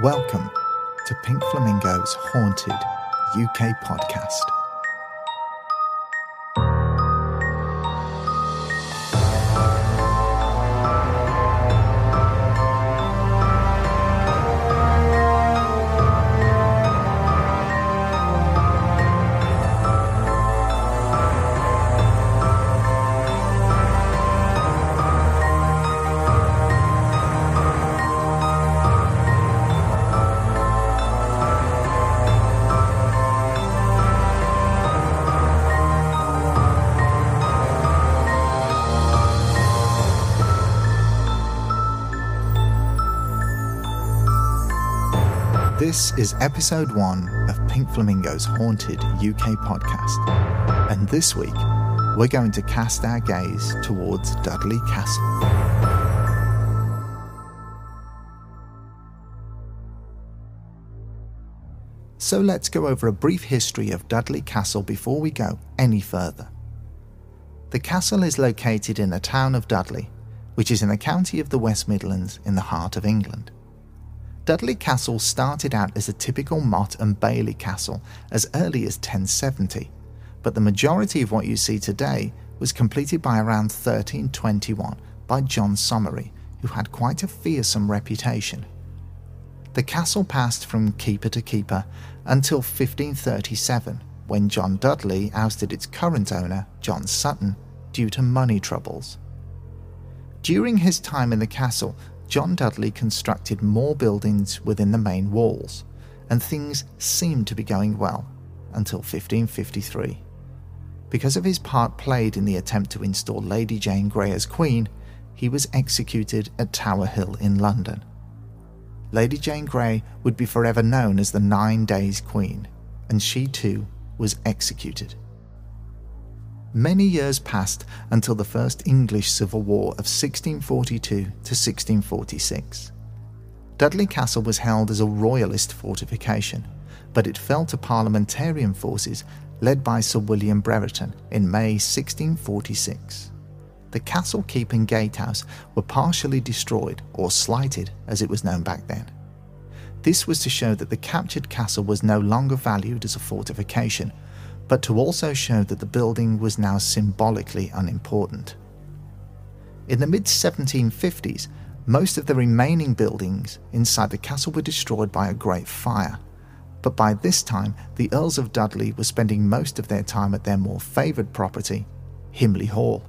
Welcome to Pink Flamingo's Haunted UK podcast. This is episode 1 of Pink Flamingo's Haunted UK Podcast, and this week we're going to cast our gaze towards Dudley Castle. So let's go over a brief history of Dudley Castle before we go any further. The castle is located in the town of Dudley, which is in the county of the West Midlands in the heart of England. Dudley Castle started out as a typical Mott and Bailey castle as early as 1070, but the majority of what you see today was completed by around 1321 by John Somery, who had quite a fearsome reputation. The castle passed from keeper to keeper until 1537, when John Dudley ousted its current owner, John Sutton, due to money troubles. During his time in the castle, John Dudley constructed more buildings within the main walls, and things seemed to be going well until 1553. Because of his part played in the attempt to install Lady Jane Grey as Queen, he was executed at Tower Hill in London. Lady Jane Grey would be forever known as the 9 Days Queen, and she too was executed. Many years passed until the First English Civil War of 1642 to 1646. Dudley Castle was held as a royalist fortification, but it fell to parliamentarian forces led by Sir William Brereton in May 1646. The castle keep and gatehouse were partially destroyed, or slighted as it was known back then. This was to show that the captured castle was no longer valued as a fortification, but to also show that the building was now symbolically unimportant. In the mid-1750s, most of the remaining buildings inside the castle were destroyed by a great fire, but by this time the Earls of Dudley were spending most of their time at their more favoured property, Himley Hall.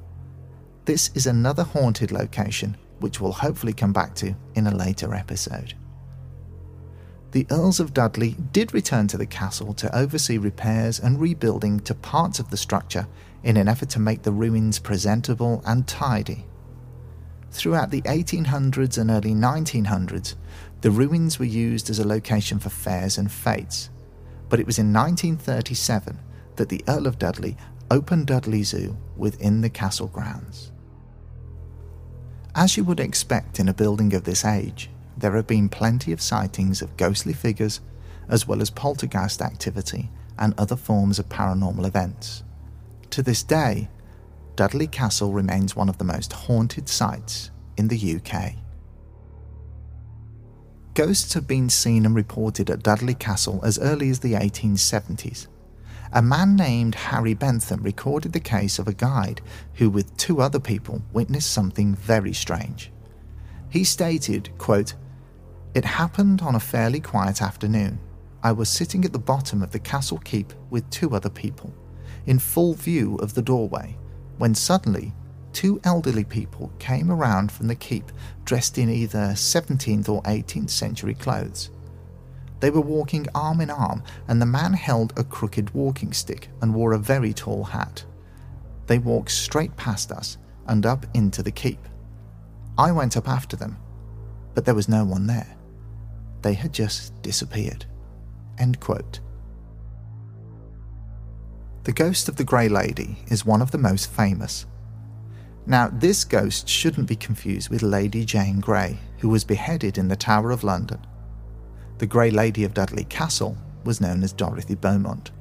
This is another haunted location which we'll hopefully come back to in a later episode. The Earls of Dudley did return to the castle to oversee repairs and rebuilding to parts of the structure in an effort to make the ruins presentable and tidy. Throughout the 1800s and early 1900s, the ruins were used as a location for fairs and fetes, but it was in 1937 that the Earl of Dudley opened Dudley Zoo within the castle grounds. As you would expect in a building of this age, there have been plenty of sightings of ghostly figures, as well as poltergeist activity and other forms of paranormal events. To this day, Dudley Castle remains one of the most haunted sites in the UK. Ghosts have been seen and reported at Dudley Castle as early as the 1870s. A man named Harry Bentham recorded the case of a guide who, with 2 other people, witnessed something very strange. He stated, quote, "It happened on a fairly quiet afternoon. I was sitting at the bottom of the castle keep with 2 other people, in full view of the doorway, when suddenly 2 elderly people came around from the keep dressed in either 17th or 18th century clothes. They were walking arm in arm, and the man held a crooked walking stick and wore a very tall hat. They walked straight past us and up into the keep. I went up after them, but there was no one there. They had just disappeared." End quote. The ghost of the Grey Lady is one of the most famous. Now, this ghost shouldn't be confused with Lady Jane Grey, who was beheaded in the Tower of London. The Grey Lady of Dudley Castle was known as Dorothy Beaumont.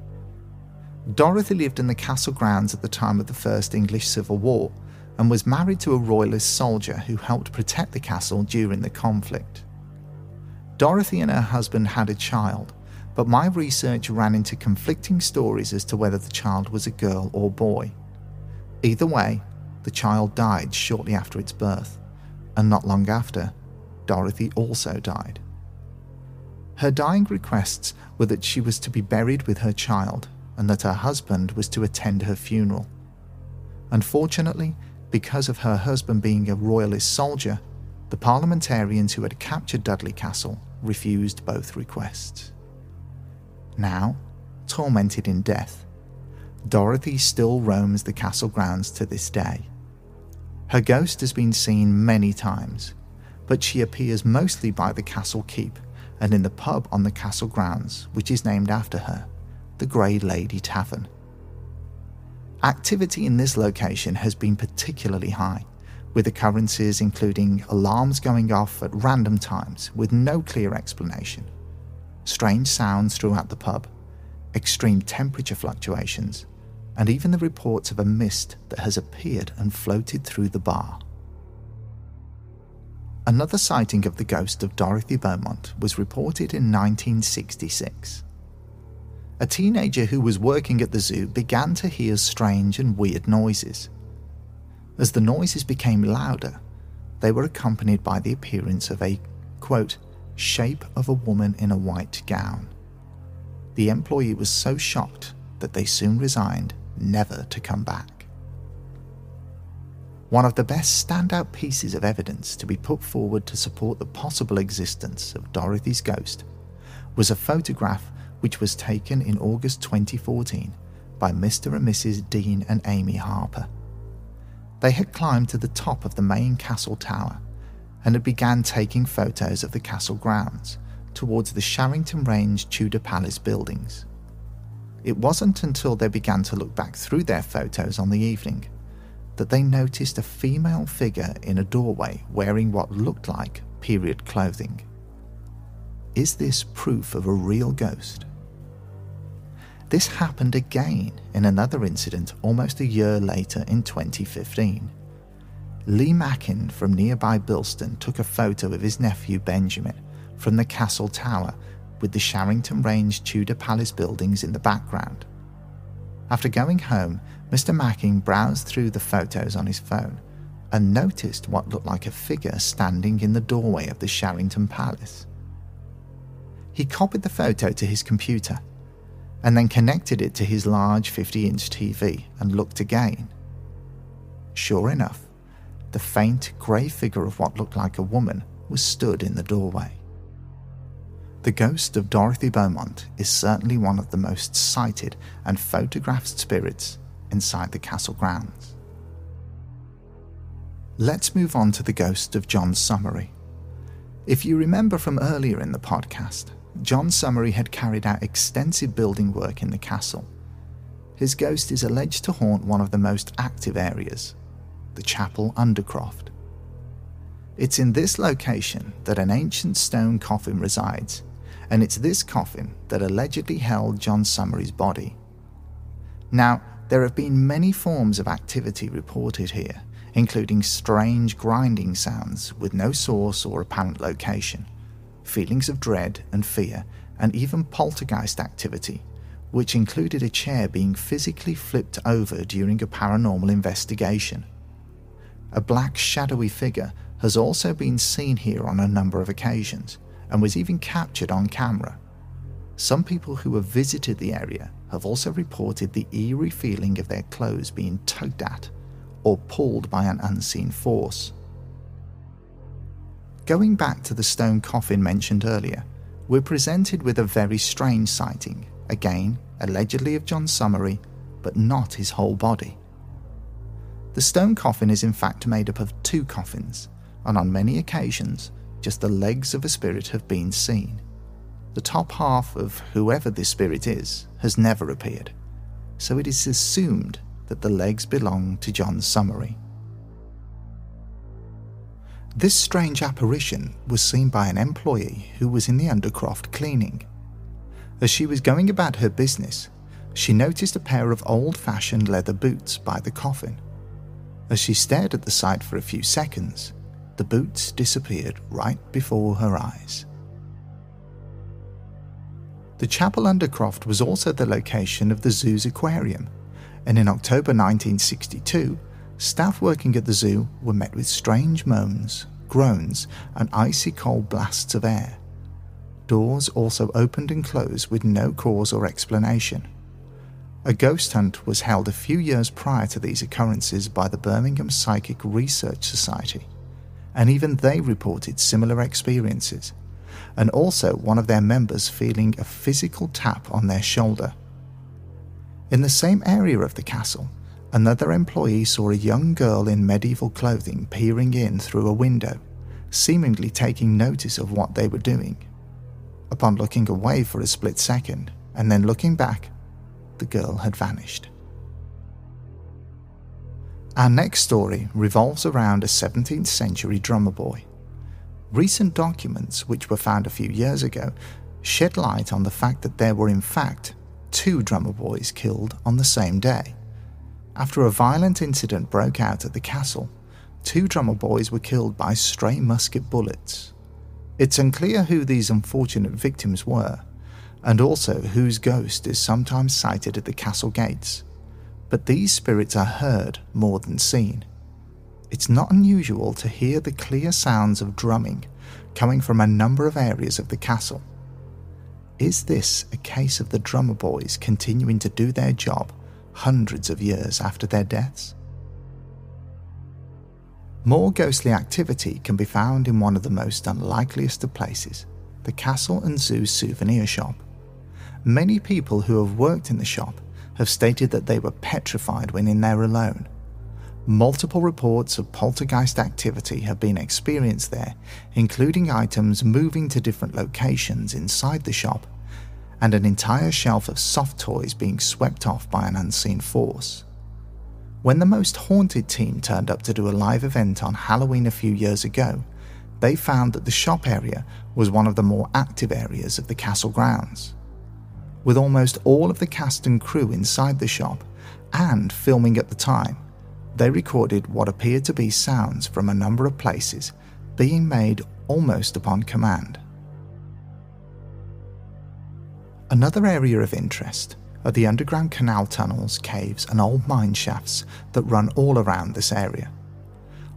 Dorothy lived in the castle grounds at the time of the First English Civil War, and was married to a royalist soldier who helped protect the castle during the conflict. Dorothy and her husband had a child, but my research ran into conflicting stories as to whether the child was a girl or boy. Either way, the child died shortly after its birth, and not long after, Dorothy also died. Her dying requests were that she was to be buried with her child and that her husband was to attend her funeral. Unfortunately, because of her husband being a royalist soldier, the parliamentarians who had captured Dudley Castle refused both requests. Now, tormented in death, Dorothy still roams the castle grounds to this day. Her ghost has been seen many times, but she appears mostly by the castle keep and in the pub on the castle grounds, which is named after her, the Grey Lady Tavern. Activity in this location has been particularly high, with occurrences including alarms going off at random times with no clear explanation, strange sounds throughout the pub, extreme temperature fluctuations, and even the reports of a mist that has appeared and floated through the bar. Another sighting of the ghost of Dorothy Beaumont was reported in 1966. A teenager who was working at the zoo began to hear strange and weird noises. As the noises became louder, they were accompanied by the appearance of a, quote, shape of a woman in a white gown. The employee was so shocked that they soon resigned, never to come back. One of the best standout pieces of evidence to be put forward to support the possible existence of Dorothy's ghost was a photograph which was taken in August 2014 by Mr. and Mrs. Dean and Amy Harper. They had climbed to the top of the main castle tower and had began taking photos of the castle grounds towards the Sharington Range Tudor Palace buildings. It wasn't until they began to look back through their photos on the evening that they noticed a female figure in a doorway wearing what looked like period clothing. Is this proof of a real ghost? This happened again in another incident almost a year later in 2015. Lee Mackin from nearby Bilston took a photo of his nephew Benjamin from the castle tower with the Sharington Range Tudor Palace buildings in the background. After going home, Mr. Mackin browsed through the photos on his phone and noticed what looked like a figure standing in the doorway of the Sharington Palace. He copied the photo to his computer and then connected it to his large 50-inch TV and looked again. Sure enough, the faint grey figure of what looked like a woman was stood in the doorway. The ghost of Dorothy Beaumont is certainly one of the most sighted and photographed spirits inside the castle grounds. Let's move on to the ghost of John Somery. If you remember from earlier in the podcast, John Somery had carried out extensive building work in the castle. His ghost is alleged to haunt one of the most active areas, the Chapel Undercroft. It's in this location that an ancient stone coffin resides, and it's this coffin that allegedly held John Somery's body. Now, there have been many forms of activity reported here, including strange grinding sounds with no source or apparent location, feelings of dread and fear, and even poltergeist activity, which included a chair being physically flipped over during a paranormal investigation. A black shadowy figure has also been seen here on a number of occasions and was even captured on camera. Some people who have visited the area have also reported the eerie feeling of their clothes being tugged at or pulled by an unseen force. Going back to the stone coffin mentioned earlier, we're presented with a very strange sighting, again allegedly of John Somery, but not his whole body. The stone coffin is in fact made up of two coffins, and on many occasions, just the legs of a spirit have been seen. The top half of whoever this spirit is has never appeared, so it is assumed that the legs belong to John Somery. This strange apparition was seen by an employee who was in the Undercroft cleaning. As she was going about her business, she noticed a pair of old-fashioned leather boots by the coffin. As she stared at the sight for a few seconds, the boots disappeared right before her eyes. The Chapel Undercroft was also the location of the zoo's aquarium, and in October 1962, staff working at the zoo were met with strange moans, groans, and icy cold blasts of air. Doors also opened and closed with no cause or explanation. A ghost hunt was held a few years prior to these occurrences by the Birmingham Psychic Research Society, and even they reported similar experiences, and also one of their members feeling a physical tap on their shoulder. In the same area of the castle, another employee saw a young girl in medieval clothing peering in through a window, seemingly taking notice of what they were doing. Upon looking away for a split second, and then looking back, the girl had vanished. Our next story revolves around a 17th century drummer boy. Recent documents, which were found a few years ago, shed light on the fact that there were in fact 2 drummer boys killed on the same day. After a violent incident broke out at the castle, 2 drummer boys were killed by stray musket bullets. It's unclear who these unfortunate victims were, and also whose ghost is sometimes sighted at the castle gates, but these spirits are heard more than seen. It's not unusual to hear the clear sounds of drumming coming from a number of areas of the castle. Is this a case of the drummer boys continuing to do their job hundreds of years after their deaths? More ghostly activity can be found in one of the most unlikeliest of places, the Castle and Zoo souvenir shop. Many people who have worked in the shop have stated that they were petrified when in there alone. Multiple reports of poltergeist activity have been experienced there, including items moving to different locations inside the shop, and an entire shelf of soft toys being swept off by an unseen force. When the Most Haunted team turned up to do a live event on Halloween a few years ago, they found that the shop area was one of the more active areas of the castle grounds. With almost all of the cast and crew inside the shop, and filming at the time, they recorded what appeared to be sounds from a number of places being made almost upon command. Another area of interest are the underground canal tunnels, caves and old mine shafts that run all around this area.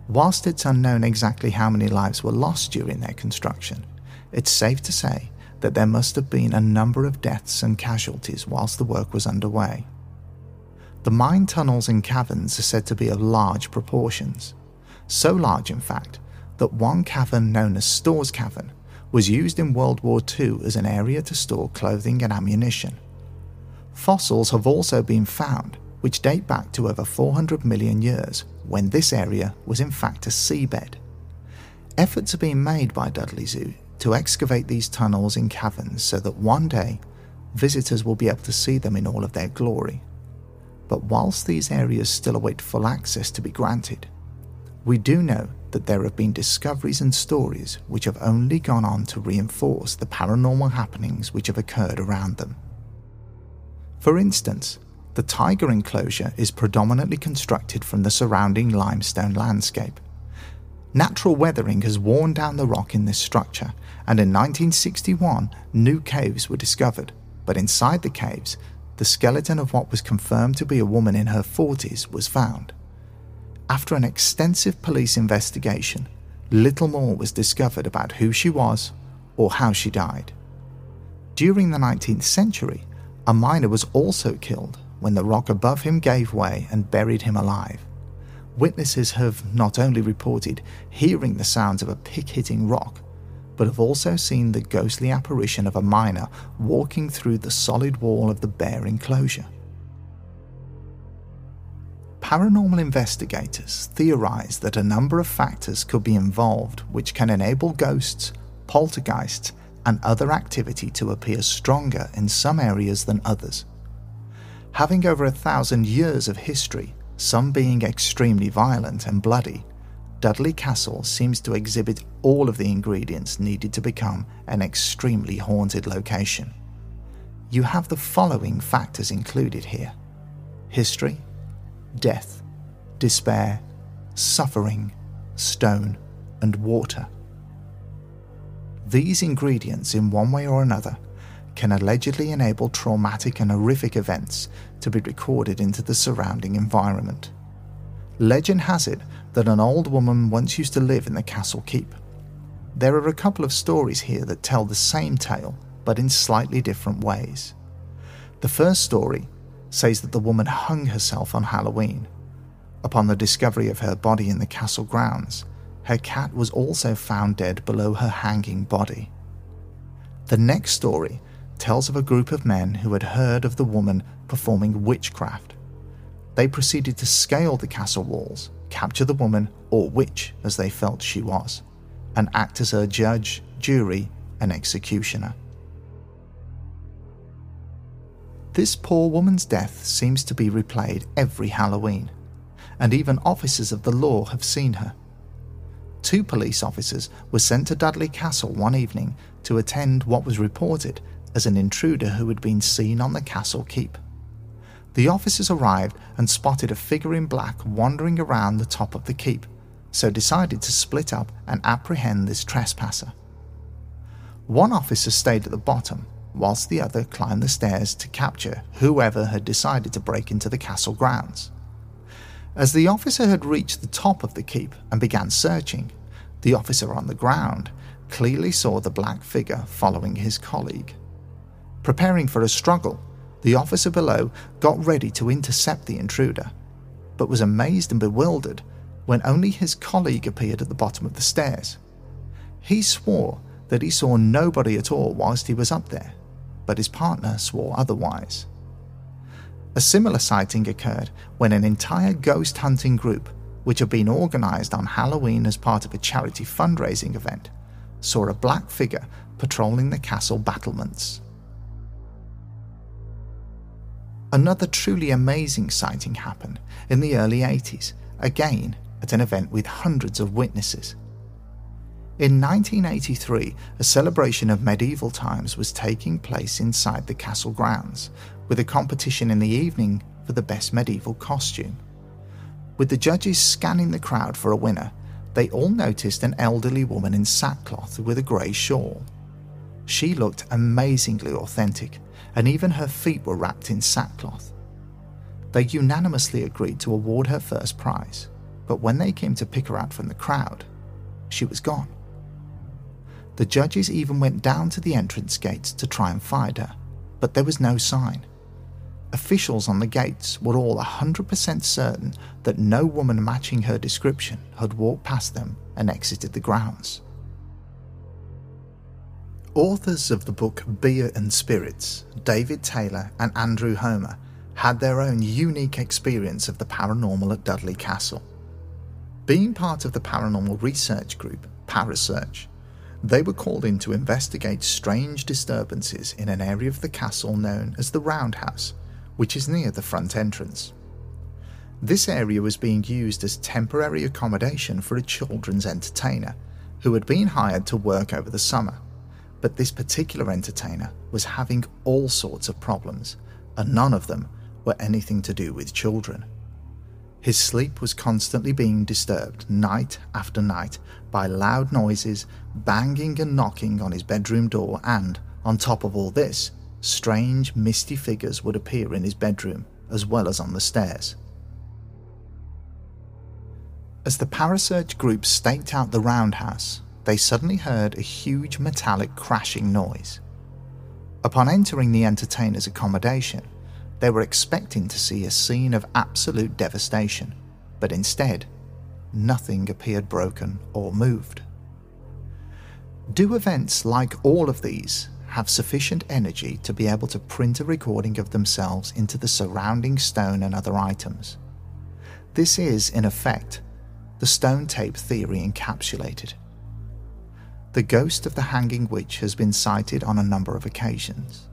Whilst it's unknown exactly how many lives were lost during their construction, it's safe to say that there must have been a number of deaths and casualties whilst the work was underway. The mine tunnels and caverns are said to be of large proportions, so large in fact that one cavern known as Stores Cavern was used in World War II as an area to store clothing and ammunition. Fossils have also been found, which date back to over 400 million years, when this area was in fact a seabed. Efforts are being made by Dudley Zoo to excavate these tunnels and caverns so that one day, visitors will be able to see them in all of their glory. But whilst these areas still await full access to be granted, we do know that there have been discoveries and stories which have only gone on to reinforce the paranormal happenings which have occurred around them. For instance, the tiger enclosure is predominantly constructed from the surrounding limestone landscape. Natural weathering has worn down the rock in this structure, and in 1961 new caves were discovered, but inside the caves, the skeleton of what was confirmed to be a woman in her 40s was found. After an extensive police investigation, little more was discovered about who she was or how she died. During the 19th century, a miner was also killed when the rock above him gave way and buried him alive. Witnesses have not only reported hearing the sounds of a pick hitting rock, but have also seen the ghostly apparition of a miner walking through the solid wall of the bear enclosure. Paranormal investigators theorise that a number of factors could be involved which can enable ghosts, poltergeists and other activity to appear stronger in some areas than others. Having over 1,000 years of history, some being extremely violent and bloody, Dudley Castle seems to exhibit all of the ingredients needed to become an extremely haunted location. You have the following factors included here: history, death, despair, suffering, stone, and water. These ingredients, in one way or another, can allegedly enable traumatic and horrific events to be recorded into the surrounding environment. Legend has it that an old woman once used to live in the castle keep. There are a couple of stories here that tell the same tale, but in slightly different ways. The first story says that the woman hung herself on Halloween. Upon the discovery of her body in the castle grounds, her cat was also found dead below her hanging body. The next story tells of a group of men who had heard of the woman performing witchcraft. They proceeded to scale the castle walls, capture the woman, or witch as they felt she was, and act as her judge, jury, and executioner. This poor woman's death seems to be replayed every Halloween, and even officers of the law have seen her. 2 police officers were sent to Dudley Castle one evening to attend what was reported as an intruder who had been seen on the castle keep. The officers arrived and spotted a figure in black wandering around the top of the keep, so decided to split up and apprehend this trespasser. One officer stayed at the bottom, whilst the other climbed the stairs to capture whoever had decided to break into the castle grounds. As the officer had reached the top of the keep and began searching, the officer on the ground clearly saw the black figure following his colleague. Preparing for a struggle, the officer below got ready to intercept the intruder, but was amazed and bewildered when only his colleague appeared at the bottom of the stairs. He swore that he saw nobody at all whilst he was up there, but his partner swore otherwise. A similar sighting occurred when an entire ghost hunting group, which had been organised on Halloween as part of a charity fundraising event, saw a black figure patrolling the castle battlements. Another truly amazing sighting happened in the early 80s, again at an event with hundreds of witnesses. In 1983, a celebration of medieval times was taking place inside the castle grounds, with a competition in the evening for the best medieval costume. With the judges scanning the crowd for a winner, they all noticed an elderly woman in sackcloth with a grey shawl. She looked amazingly authentic, and even her feet were wrapped in sackcloth. They unanimously agreed to award her first prize, but when they came to pick her out from the crowd, she was gone. The judges even went down to the entrance gates to try and find her, but there was no sign. Officials on the gates were all 100% certain that no woman matching her description had walked past them and exited the grounds. Authors of the book Beer and Spirits, David Taylor and Andrew Homer, had their own unique experience of the paranormal at Dudley Castle. Being part of the paranormal research group, Parasearch, they were called in to investigate strange disturbances in an area of the castle known as the Roundhouse, which is near the front entrance. This area was being used as temporary accommodation for a children's entertainer who had been hired to work over the summer. But this particular entertainer was having all sorts of problems, and none of them were anything to do with children. His sleep was constantly being disturbed night after night by loud noises, banging and knocking on his bedroom door, and, on top of all this, strange, misty figures would appear in his bedroom as well as on the stairs. As the Parasearch group staked out the Roundhouse, they suddenly heard a huge metallic crashing noise. Upon entering the entertainer's accommodation, they were expecting to see a scene of absolute devastation, but instead, nothing appeared broken or moved. Do events like all of these have sufficient energy to be able to print a recording of themselves into the surrounding stone and other items? This is, in effect, the stone tape theory encapsulated. The ghost of the Hanging Witch has been sighted on a number of occasions,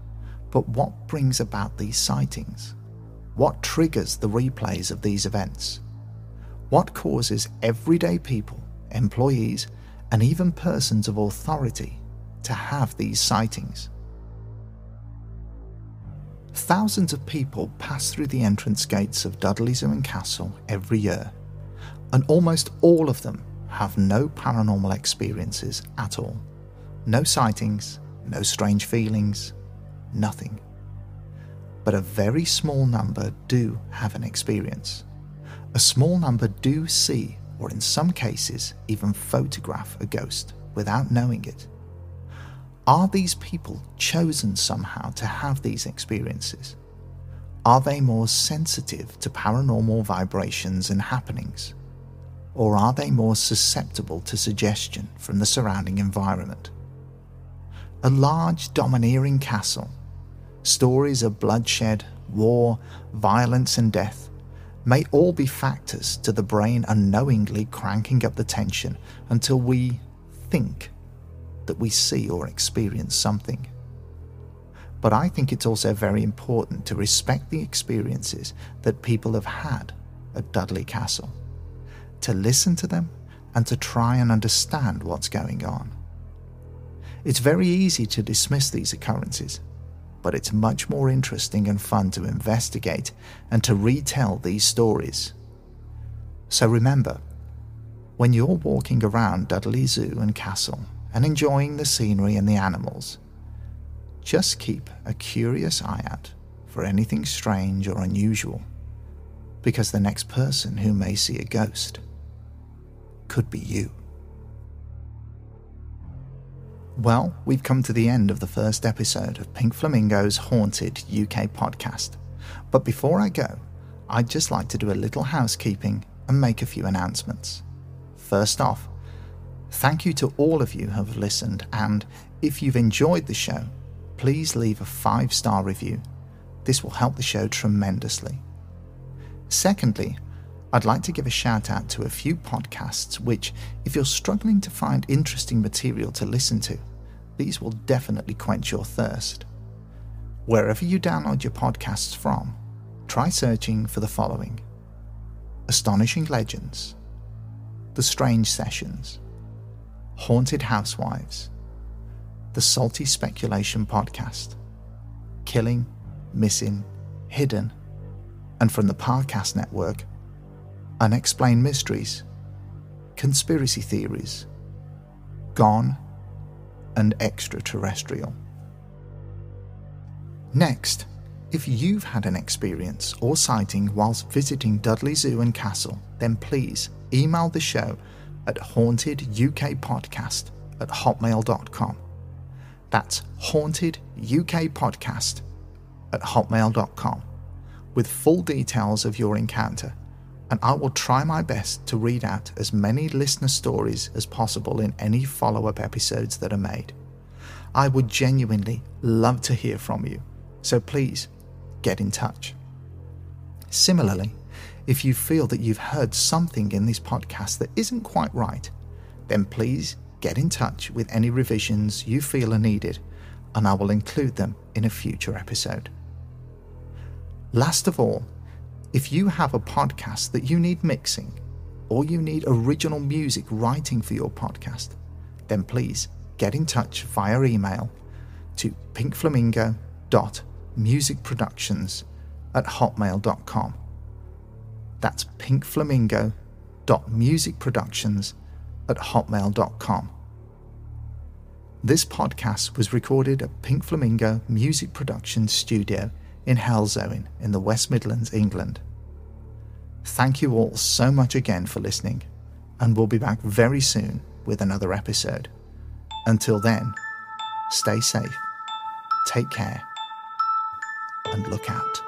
but what brings about these sightings? What triggers the replays of these events? What causes everyday people, employees, and even persons of authority to have these sightings? Thousands of people pass through the entrance gates of Dudley Zoo and Castle every year, and almost all of them have no paranormal experiences at all. No sightings, no strange feelings, nothing. But a very small number do have an experience. A small number do see, or in some cases even photograph, a ghost without knowing it. Are these people chosen somehow to have these experiences? Are they more sensitive to paranormal vibrations and happenings? Or are they more susceptible to suggestion from the surrounding environment? A large, domineering castle, stories of bloodshed, war, violence and death may all be factors to the brain unknowingly cranking up the tension until we think that we see or experience something. But I think it's also very important to respect the experiences that people have had at Dudley Castle, to listen to them and to try and understand what's going on. It's very easy to dismiss these occurrences, but it's much more interesting and fun to investigate and to retell these stories. So remember, when you're walking around Dudley Zoo and Castle and enjoying the scenery and the animals, just keep a curious eye out for anything strange or unusual, because the next person who may see a ghost could be you. Well, we've come to the end of the first episode of Pink Flamingo's Haunted UK Podcast. But before I go, I'd just like to do a little housekeeping and make a few announcements. First off, thank you to all of you who have listened, and if you've enjoyed the show, please leave a 5-star review. This will help the show tremendously. Secondly, I'd like to give a shout out to a few podcasts which, if you're struggling to find interesting material to listen to, these will definitely quench your thirst. Wherever you download your podcasts from, try searching for the following: Astonishing Legends, The Strange Sessions, Haunted Housewives, The Salty Speculation Podcast, Killing, Missing, Hidden, and from the Parcast network, Unexplained Mysteries, Conspiracy Theories, Gone, and Extraterrestrial. Next, if you've had an experience or sighting whilst visiting Dudley Zoo and Castle, then please email the show at hauntedukpodcast@hotmail.com. That's hauntedukpodcast@hotmail.com. with full details of your encounter, and I will try my best to read out as many listener stories as possible in any follow-up episodes that are made. I would genuinely love to hear from you, so please get in touch. Similarly, if you feel that you've heard something in this podcast that isn't quite right, then please get in touch with any revisions you feel are needed, and I will include them in a future episode. Last of all, if you have a podcast that you need mixing, or you need original music writing for your podcast, then please get in touch via email to pinkflamingo.musicproductions@hotmail.com. That's pinkflamingo.musicproductions@hotmail.com. This podcast was recorded at Pink Flamingo Music Productions Studio in Halesowin in the West Midlands, England. Thank you all so much again for listening, and we'll be back very soon with another episode. Until then, stay safe, take care, and look out.